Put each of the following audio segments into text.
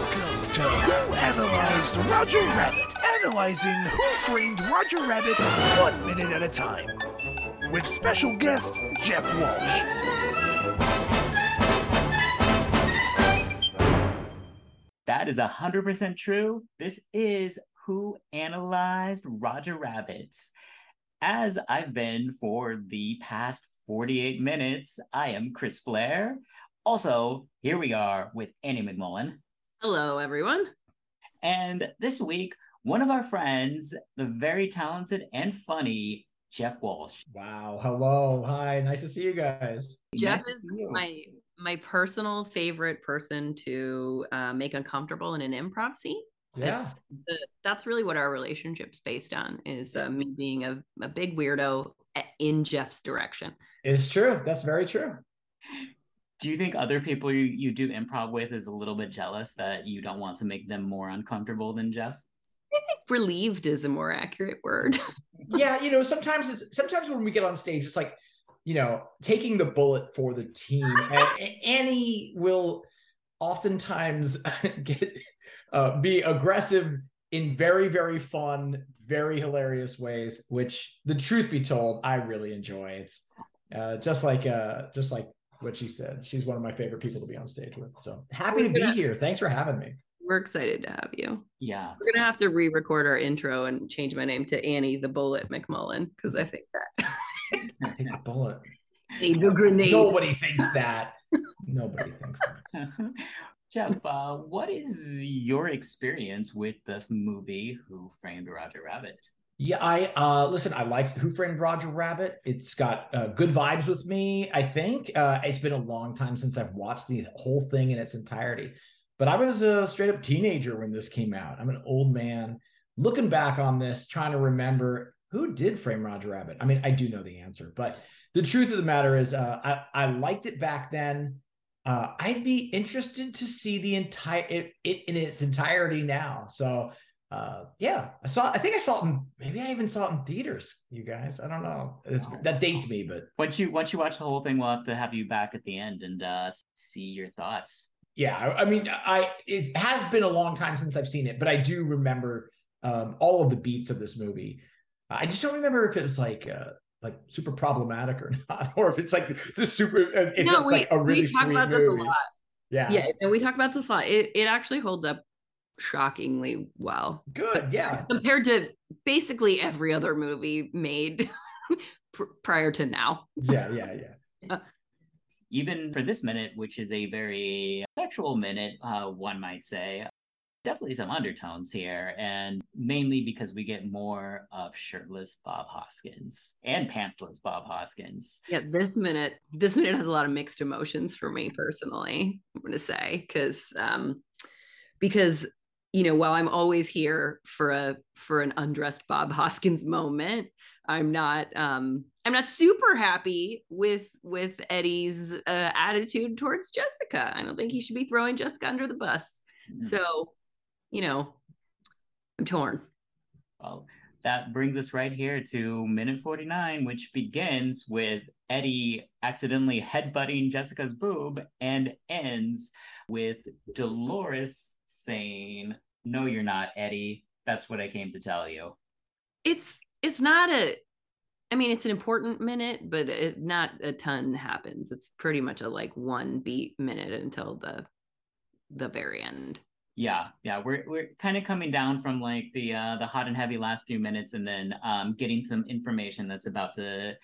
Welcome to Who Analyzed Roger Rabbit, analyzing Who Framed Roger Rabbit 1 minute at a time, with special guest Jeff Walsh. That is 100% true. This is Who Analyzed Roger Rabbit. As I've been for the past 48 minutes, I am Chris Blair. Also, here we are with Annie McMullen. Hello, everyone. And this week, one of our friends, the very talented and funny Jeff Walsh. Wow. Hello. Hi. Nice to see you guys. Jeff is my personal favorite person to make uncomfortable in an improv scene. Yeah. That's really what our relationship's based on, is me being a big weirdo in Jeff's direction. It's true. That's very true. Do you think other people you do improv with is a little bit jealous that you don't want to make them more uncomfortable than Jeff? I think relieved is a more accurate word. Yeah, sometimes when we get on stage, it's like, taking the bullet for the team. And Annie will oftentimes be aggressive in very, very fun, very hilarious ways, which, the truth be told, I really enjoy. It's just like what she said. She's one of my favorite people to be on stage with. So happy to be here. Thanks for having me. We're excited to have you. Yeah. We're going to have to re-record our intro and change my name to Annie the Bullet McMullen, because I think that. I take the bullet. Hey, the grenade. Nobody thinks that. Nobody thinks that. Jeff, what is your experience with the movie Who Framed Roger Rabbit? Yeah, I like Who Framed Roger Rabbit. It's got good vibes with me, I think. It's been a long time since I've watched the whole thing in its entirety. But I was a straight-up teenager when this came out. I'm an old man looking back on this, trying to remember who did frame Roger Rabbit. I mean, I do know the answer, but the truth of the matter is I liked it back then. I'd be interested to see the entire it in its entirety now. So I even saw it in theaters, you guys. I don't know. That dates me, but once you watch the whole thing, we'll have to have you back at the end and see your thoughts. Yeah, it has been a long time since I've seen it, but I do remember all of the beats of this movie. I just don't remember if it was like super problematic or not, or if it's like the super. We talk about this a lot. Yeah, and we talk about this a lot. It actually holds up shockingly well. Good, yeah. Compared to basically every other movie made prior to now. Yeah. Even for this minute, which is a very sexual minute, one might say, definitely some undertones here, and mainly because we get more of shirtless Bob Hoskins and pantsless Bob Hoskins. Yeah, this minute has a lot of mixed emotions for me personally, I'm going to say, because while I'm always here for an undressed Bob Hoskins moment, I'm not super happy with Eddie's attitude towards Jessica. I don't think he should be throwing Jessica under the bus. Mm-hmm. So, I'm torn. Well, that brings us right here to minute 49, which begins with Eddie accidentally headbutting Jessica's boob and ends with Dolores saying, "No, you're not, Eddie. That's what I came to tell you." It's an important minute, but not a ton happens. It's pretty much one beat minute until the very end. Yeah. We're kind of coming down from the hot and heavy last few minutes, and then getting some information that's about to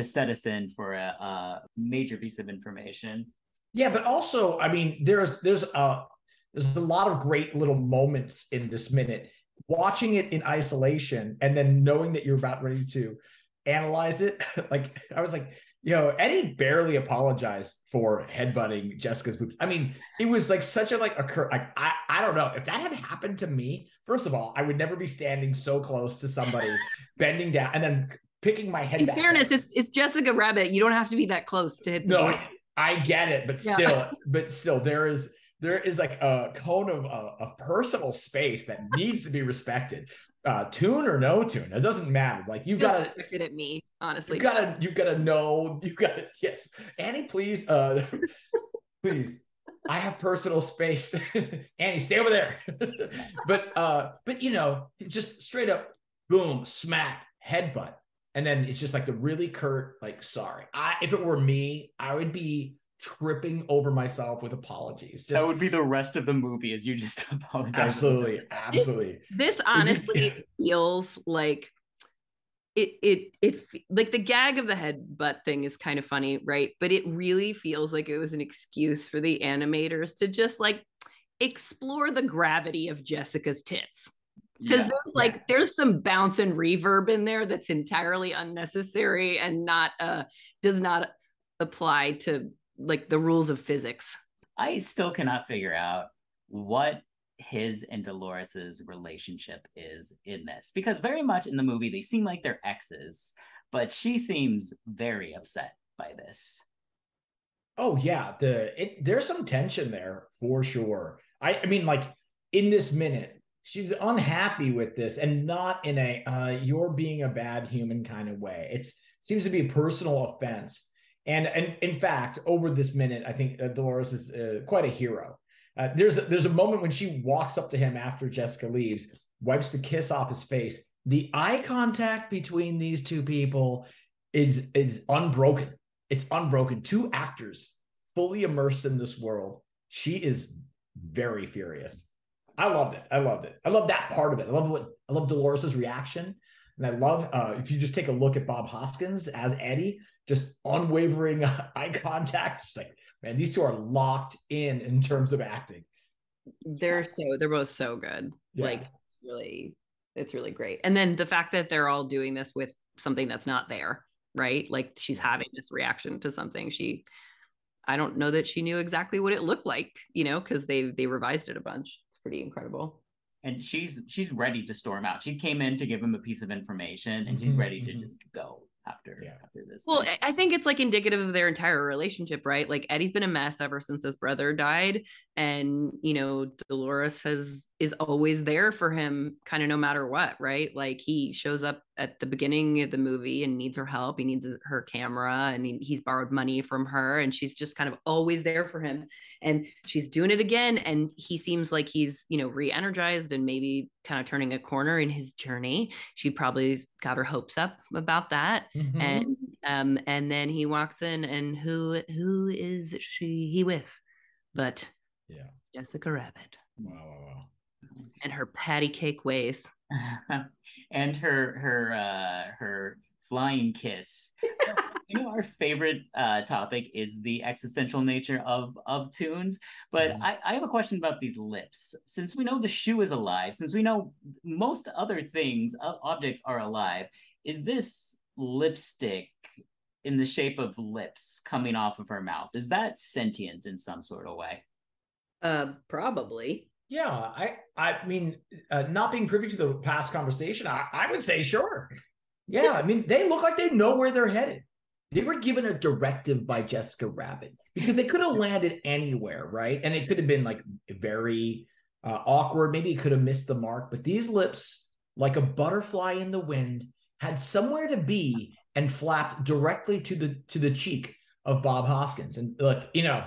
set us in for a major piece of information. Yeah, but also, there's a lot of great little moments in this minute. Watching it in isolation and then knowing that you're about ready to analyze it, I was like, Eddie barely apologized for headbutting Jessica's boobs. I mean, it was I don't know if that had happened to me. First of all, I would never be standing so close to somebody, bending down and then picking my head. In fairness, it's Jessica Rabbit. You don't have to be that close to hit. No, I get it, but still, there is a cone of a personal space that needs to be respected. Tune or no tune, it doesn't matter. You got to look at me, honestly. You got to know. You got to, yes. Annie, please, please I have personal space. Annie, stay over there. But you know, just straight up, boom, smack, headbutt. And then it's just like the really curt, like, sorry. If it were me, I would be tripping over myself with apologies. Just, that would be the rest of the movie, is you just apologize. Absolutely, absolutely. This honestly feels like it like the gag of the headbutt thing is kind of funny, right? But it really feels like it was an excuse for the animators to just like explore the gravity of Jessica's tits. Because there's some bounce and reverb in there that's entirely unnecessary and not does not apply to like the rules of physics. I still cannot figure out what his and Dolores's relationship is in this, because very much in the movie they seem like they're exes, but she seems very upset by this. Oh yeah, there's some tension there for sure. I mean, like in this minute, she's unhappy with this, and not in a you're being a bad human kind of way. It seems to be a personal offense. And in fact, over this minute, I think Dolores is quite a hero. There's a moment when she walks up to him after Jessica leaves, wipes the kiss off his face. The eye contact between these two people is unbroken. It's unbroken. Two actors fully immersed in this world. She is very furious. I loved it. I loved it. I love that part of it. I love Dolores's reaction. And I love, if you just take a look at Bob Hoskins as Eddie, just unwavering eye contact. Just like, man, these two are locked in terms of acting. They're both so good. Yeah. Like it's really great. And then the fact that they're all doing this with something that's not there, right? Like she's having this reaction to something. I don't know that she knew exactly what it looked like, you know, because they revised it a bunch. Pretty incredible. And she's ready to storm out. She came in to give him a piece of information, and she's ready to just go after this. Well, thing. I think it's like indicative of their entire relationship, right? Like Eddie's been a mess ever since his brother died, and you know, Dolores is always there for him, kind of no matter what, right? Like he shows up at the beginning of the movie and needs her help. He needs her camera, and he's borrowed money from her, and she's just kind of always there for him. And she's doing it again, and he seems like he's, you know, re-energized and maybe kind of turning a corner in his journey. She probably got her hopes up about that. Mm-hmm. And then he walks in, and who is he with? But yeah, Jessica Rabbit. Wow. And her patty cake ways. And her flying kiss. You know, our favorite topic is the existential nature of tunes, but I have a question about these lips. Since we know the shoe is alive, since we know most other things, objects are alive, is this lipstick in the shape of lips coming off of her mouth, is that sentient in some sort of way? Probably. Yeah, I mean, not being privy to the past conversation, I would say sure. Yeah, I mean, they look like they know where they're headed. They were given a directive by Jessica Rabbit, because they could have landed anywhere, right? And it could have been like very awkward. Maybe it could have missed the mark. But these lips, like a butterfly in the wind, had somewhere to be and flapped directly to the cheek of Bob Hoskins. And look, you know,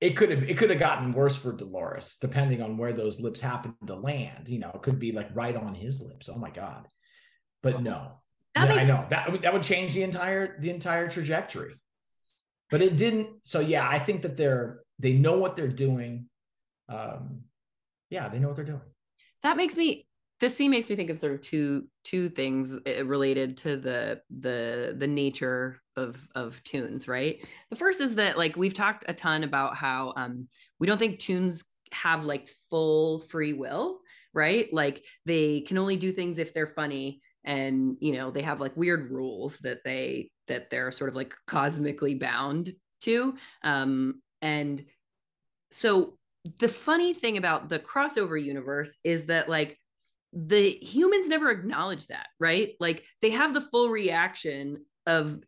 It could have gotten worse for Dolores, depending on where those lips happened to land. You know, it could be like right on his lips. Oh my God! But no, I know that would change the entire trajectory. But it didn't. So yeah, I think that they know what they're doing. Yeah, they know what they're doing. That makes me. This scene makes me think of sort of two things related to the nature of tunes, right? The first is that like we've talked a ton about how we don't think tunes have like full free will, right? Like they can only do things if they're funny, and you know, they have like weird rules that they're sort of like cosmically bound to. And so the funny thing about the crossover universe is that like the humans never acknowledge that, right? Like they have the full reaction of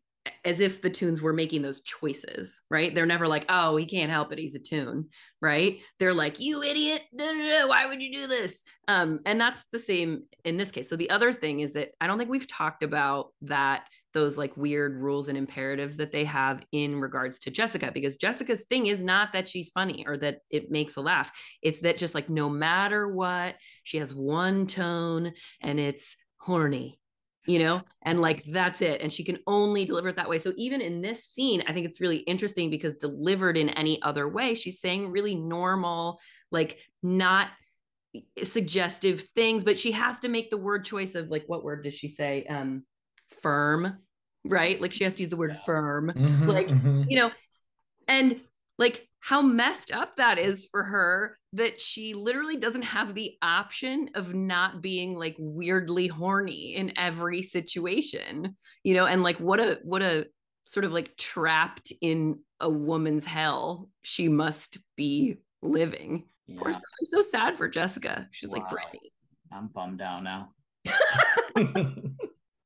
as if the tunes were making those choices, right? They're never like, oh, he can't help it, he's a tune, right? They're like, you idiot, why would you do this? And that's the same in this case. So the other thing is that I don't think we've talked about that those like weird rules and imperatives that they have in regards to Jessica, because Jessica's thing is not that she's funny or that it makes a laugh. It's that just like, no matter what, she has one tone and it's horny, you know, and like, that's it. And she can only deliver it that way. So even in this scene, I think it's really interesting because delivered in any other way, she's saying really normal, like not suggestive things, but she has to make the word choice of like, what word does she say? Firm, right? Like she has to use the word firm, like, you know, and like how messed up that is for her, that she literally doesn't have the option of not being like weirdly horny in every situation, you know, and like what a sort of like trapped in a woman's hell she must be living. Yeah. Of course, I'm so sad for Jessica. She's like, Brittany. I'm bummed out now.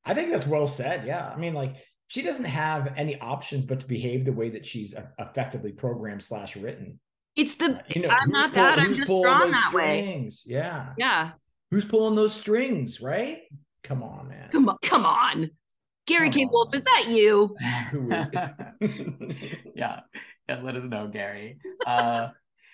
I think that's well said. Yeah. I mean, like, she doesn't have any options but to behave the way that she's effectively programmed / written. It's the, you know, I'm not that, I'm just drawn that way. Yeah. Yeah. Who's pulling those strings, right? Come on, man. Come on. Gary K. Wolf, is that you? Yeah. Let us know, Gary.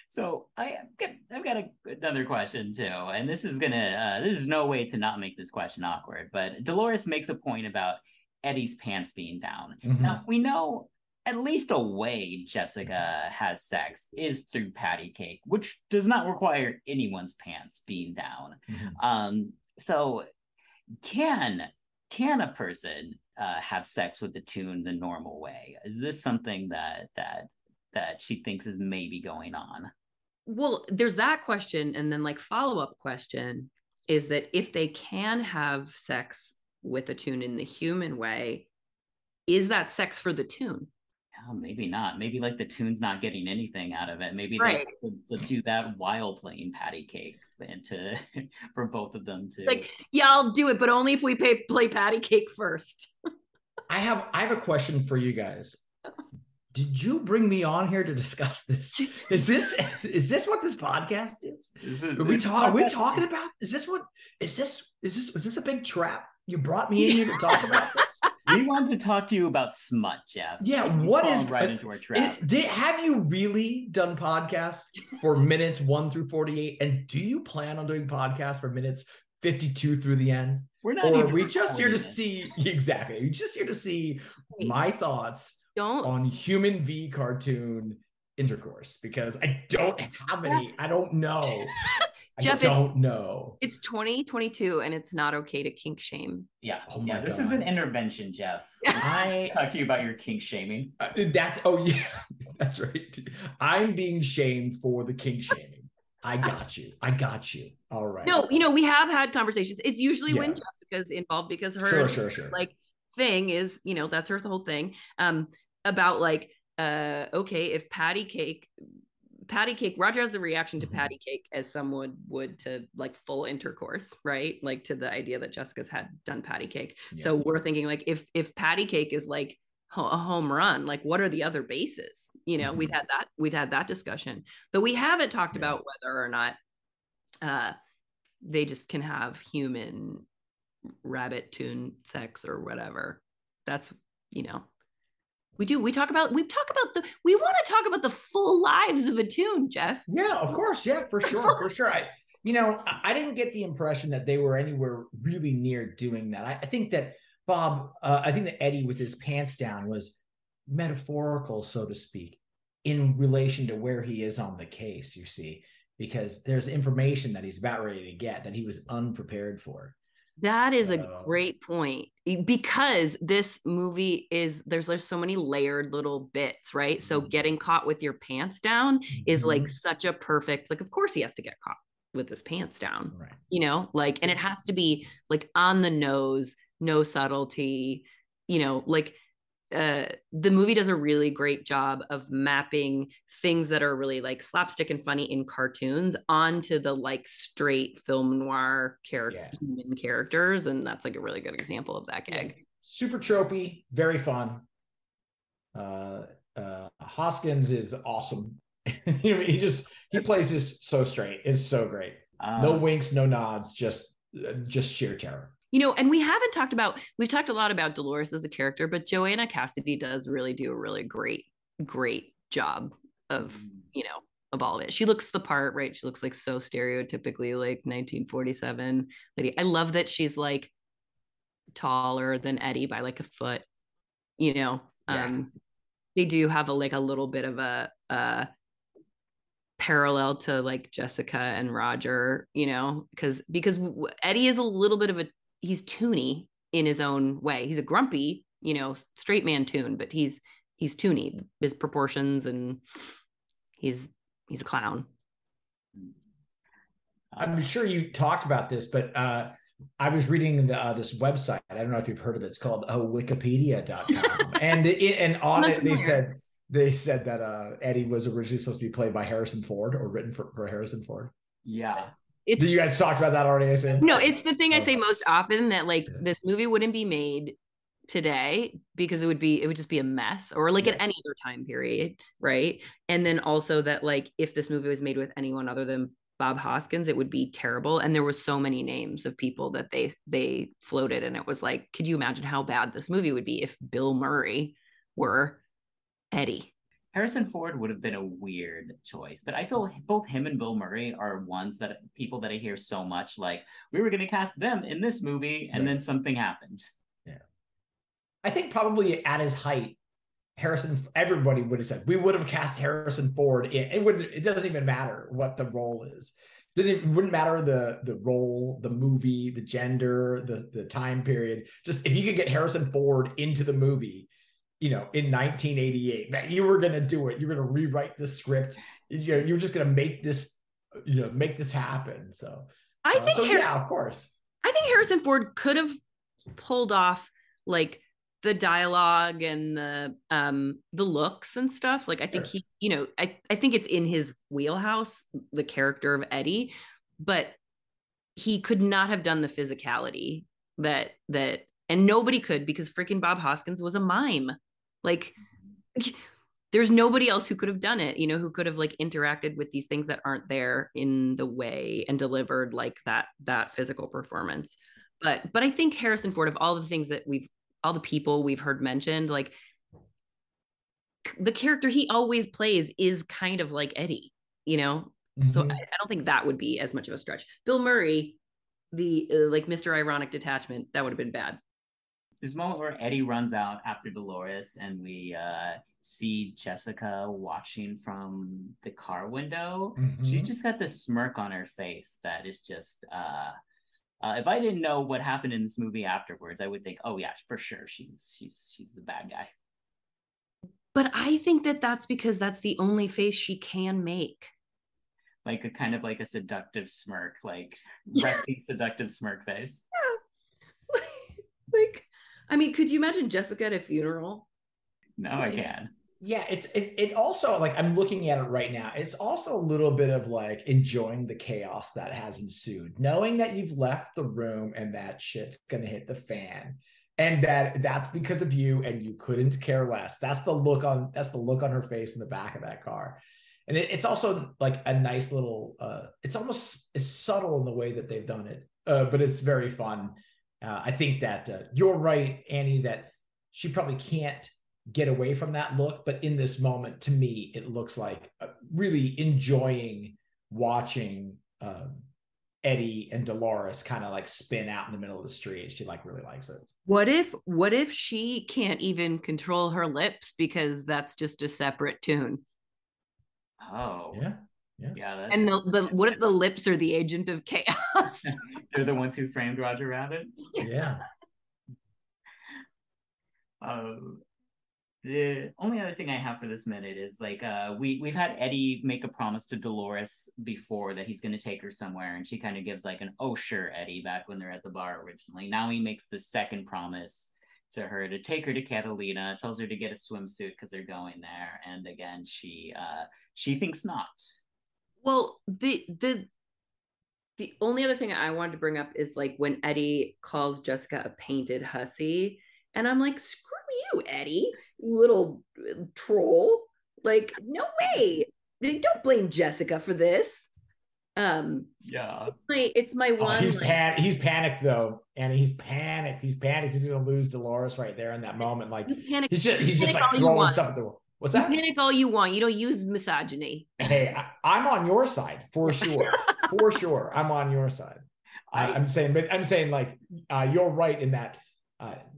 So I've got another question too, and this is gonna this is no way to not make this question awkward. But Dolores makes a point about Eddie's pants being down. Mm-hmm. Now we know at least a way Jessica has sex is through patty cake, which does not require anyone's pants being down. Mm-hmm. So can a person have sex with the tune the normal way? Is this something that she thinks is maybe going on? Well, there's that question. And then like follow-up question is that if they can have sex with a tune in the human way, is that sex for the tune? Oh, maybe not. Maybe like the tune's not getting anything out of it. Maybe right. They do that while playing patty cake and for both of them to. Like, yeah, I'll do it, but only if we play patty cake first. I have a question for you guys. Did you bring me on here to discuss this? Is this what this podcast is? Are we talking about? Is this a big trap? You brought me in here to talk about this. We wanted to talk to you about smut, Jeff. Yeah, what is right into our trap? Have you really done podcasts for minutes 1 through 48? And do you plan on doing podcasts for minutes 52 through the end? We're not. Or are we just here to see exactly? Are you just here to see my thoughts? On human v cartoon intercourse, because I don't have any. I don't know. Jeff, I don't know. It's 2022 and it's not okay to kink shame. Yeah. Oh my God. This is an intervention, Jeff. I talk to you about your kink shaming. That's right. I'm being shamed for the kink shaming. I got you. All right. No, you know, we have had conversations. It's usually when Jessica's involved because her sure. like thing is, you know, that's her whole thing about like okay, if patty cake Roger has the reaction to patty cake as someone would to like full intercourse, right? Like to the idea that Jessica's had done patty cake. Yeah. So we're thinking like if patty cake is like a home run, like what are the other bases, you know? Mm-hmm. We've had that discussion, but we haven't talked about whether or not they just can have human rabbit tune sex or whatever. That's, you know, we want to talk about the full lives of a tune, Jeff. Yeah, of course. Yeah, for sure. I didn't get the impression that they were anywhere really near doing that. I think that I think that Eddie with his pants down was metaphorical, so to speak, in relation to where he is on the case, you see, because there's information that he's about ready to get that he was unprepared for. That is a great point, because this movie is, there's so many layered little bits, right? So getting caught with your pants down is like such a perfect, like, of course he has to get caught with his pants down, right? You know, like, and it has to be like on the nose, no subtlety, you know, like the movie does a really great job of mapping things that are really like slapstick and funny in cartoons onto the like straight film noir human characters, and that's like a really good example of that gag. Super tropey, very fun. Hoskins is awesome. he plays this so straight. It's so great. No winks, no nods, just sheer terror. you know, and we haven't talked about, we've talked a lot about Dolores as a character, but Joanna Cassidy does really do a really great job of, you know, of all of it. She looks the part, right? She looks like so stereotypically like 1947 lady. I love that she's like taller than Eddie by like a foot, you know. Yeah. They do have a like a little bit of a parallel to like Jessica and Roger, you know, because Eddie is a little bit of a, he's toony in his own way. He's a grumpy, you know, straight man toon, but he's toony, his proportions, and he's a clown. I'm sure you talked about this, but I was reading this website. I don't know if you've heard of it. It's called Wikipedia.com. And an audit, they said that Eddie was originally supposed to be played by Harrison Ford, or written for Harrison Ford. Yeah. Did you guys talk about that already? I said? No, it's the thing I say most often, that like this movie wouldn't be made today because it would just be a mess, or like at any other time period, right? And then also that like if this movie was made with anyone other than Bob Hoskins, it would be terrible. And there were so many names of people that they floated, and it was like, could you imagine how bad this movie would be if Bill Murray were Eddie? Harrison Ford would have been a weird choice, but I feel both him and Bill Murray are ones that people that I hear so much, like, we were going to cast them in this movie, and then something happened. Yeah, I think probably at his height, everybody would have said, we would have cast Harrison Ford in. It doesn't even matter what the role is. It wouldn't matter the role, the movie, the gender, the time period. Just if you could get Harrison Ford into the movie, you know, in 1988, that you were going to do it. You're going to rewrite the script. You know, you're just going to make this happen. So I think, yeah, of course. I think Harrison Ford could have pulled off like the dialogue and the looks and stuff. Like, I think he, you know, I think it's in his wheelhouse, the character of Eddie, but he could not have done the physicality that, and nobody could, because freaking Bob Hoskins was a mime. Like, there's nobody else who could have done it, you know, who could have like interacted with these things that aren't there in the way and delivered like that physical performance. But I think Harrison Ford, of all the things that all the people we've heard mentioned, like the character he always plays is kind of like Eddie, you know? Mm-hmm. So I don't think that would be as much of a stretch. Bill Murray, the like Mr. Ironic Detachment, that would have been bad. This moment where Eddie runs out after Dolores, and we see Jessica watching from the car window. Mm-hmm. She's just got this smirk on her face that is just... if I didn't know what happened in this movie afterwards, I would think, oh yeah, for sure, she's the bad guy. But I think that that's because that's the only face she can make. Like a kind of like a seductive smirk, like seductive smirk face. Yeah. Like, I mean, could you imagine Jessica at a funeral? No, I can. Yeah, it also, like, I'm looking at it right now. It's also a little bit of like enjoying the chaos that has ensued, knowing that you've left the room and that shit's gonna hit the fan, and that's because of you, and you couldn't care less. That's the look on her face in the back of that car, and it's also like a nice little. It's almost as subtle in the way that they've done it, but it's very fun. I think that you're right, Annie, that she probably can't get away from that look, but in this moment, to me, it looks like really enjoying watching Eddie and Dolores kind of like spin out in the middle of the street. She like really likes it. What if she can't even control her lips because that's just a separate tune? Oh yeah. That's... And what if the lips are the agent of chaos? They're the ones who framed Roger Rabbit. Yeah. The only other thing I have for this minute is like we've had Eddie make a promise to Dolores before that he's going to take her somewhere, and she kind of gives like an "oh sure, Eddie" back when they're at the bar originally. Now he makes the second promise to her to take her to Catalina, tells her to get a swimsuit because they're going there, and again she thinks not. Well, the only other thing I wanted to bring up is like when Eddie calls Jessica a painted hussy, and I'm like, screw you, Eddie, you little troll. Like, no way. Don't blame Jessica for this. Yeah, it's my one. He's panicked though, and he's panicked. He's gonna lose Dolores right there in that moment. Like he's just like throwing stuff at the wall. What's that? You panic all you want. You don't use misogyny. Hey, I'm on your side for sure. For sure, I'm on your side. I'm saying like you're right in that.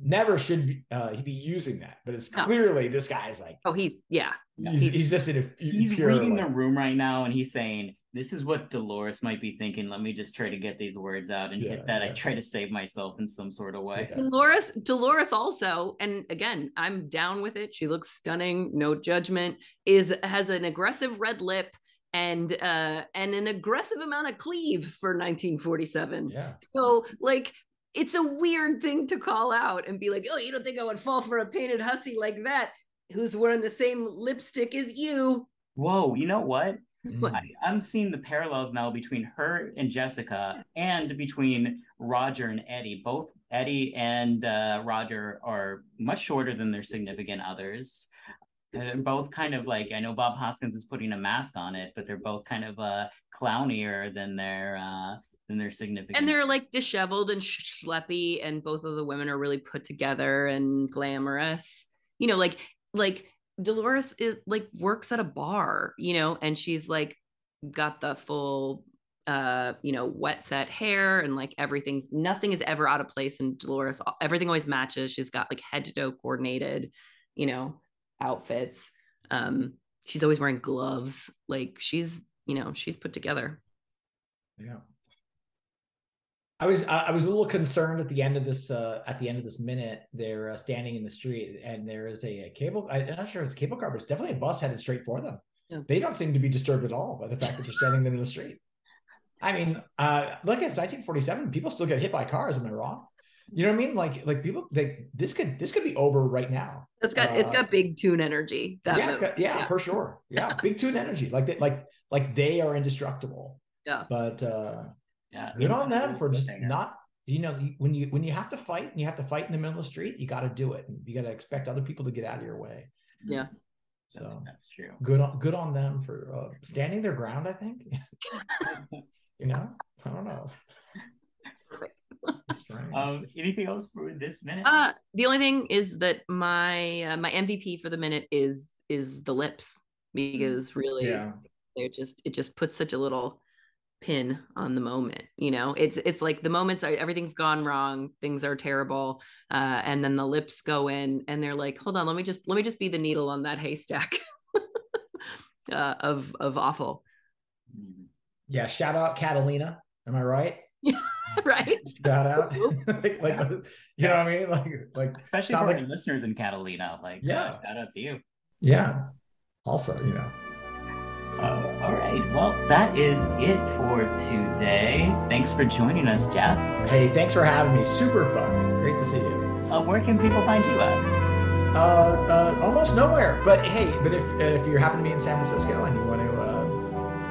Never should he be using that, but it's clearly this guy is like. Oh, he's just in a. He's reading the room right now, and he's saying, "This is what Dolores might be thinking. Let me just try to get these words out and hit that." Yeah. I try to save myself in some sort of way. Yeah. Dolores also, and again, I'm down with it. She looks stunning, no judgment. Has an aggressive red lip. And an aggressive amount of cleave for 1947. Yeah. So like, it's a weird thing to call out and be like, oh, you don't think I would fall for a painted hussy like that who's wearing the same lipstick as you? Whoa, you know what? I'm seeing the parallels now between her and Jessica and between Roger and Eddie. Both Eddie and Roger are much shorter than their significant others. They're both kind of like, I know Bob Hoskins is putting a mask on it, but they're both kind of clownier than their significant. And they're like disheveled and schleppy, and both of the women are really put together and glamorous. You know, like Dolores is like works at a bar, you know, and she's like got the full wet set hair, and like nothing is ever out of place in Dolores. Everything always matches. She's got like head to toe coordinated, you know, outfits. She's always wearing gloves. Like she's put together. Yeah. I was a little concerned at the end of this minute. They're standing in the street, and there is a cable. I'm not sure if it's a cable car, but it's definitely a bus headed straight for them. Yeah. They don't seem to be disturbed at all by the fact that they're standing there in the street. I mean, look, it's 1947. People still get hit by cars. Am I wrong? You know what I mean? Like people, this could be over right now. It's got big tune energy. For sure. Yeah, big tune energy. Like they are indestructible. Yeah. But good on them for just not. You know, when you have to fight and you have to fight in the middle of the street, you got to do it. You got to expect other people to get out of your way. Yeah. So that's true. Good on them for standing their ground, I think. You know, I don't know. Perfect. Anything else for this minute? The only thing is that my MVP for the minute is the lips, because really it just puts such a little pin on the moment. You know, it's like the moments are, everything's gone wrong, things are terrible, and then the lips go in, and they're like, hold on, let me just be the needle on that haystack of awful. Yeah, shout out Catalina. Am I right? Yeah. Right. Shout out. You know what I mean? Like especially for our listeners in Catalina. Shout out to you. Yeah. Also, you know. All right. Well, that is it for today. Thanks for joining us, Jeff. Hey, thanks for having me. Super fun. Great to see you. Where can people find you at? Almost nowhere. But hey, if you happen to be in San Francisco and you want to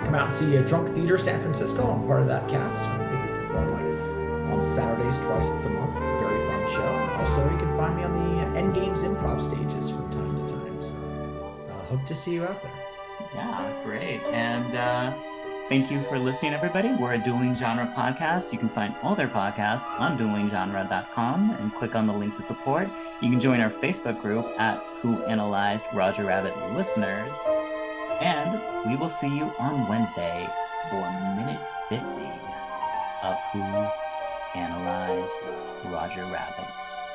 come out and see a Drunk Theater San Francisco, I'm part of that cast. I think we perform on Saturdays twice a month. Very fun show. Also, you can find me on the End Games Improv stages from time to time. So hope to see you out there. Yeah, great. And thank you for listening, everybody. We're a Dueling Genre podcast. You can find all their podcasts on duelinggenre.com and click on the link to support. You can join our Facebook group at Who Analyzed Roger Rabbit Listeners. And we will see you on Wednesday for minute 50 of Who Analyzed Roger Rabbit.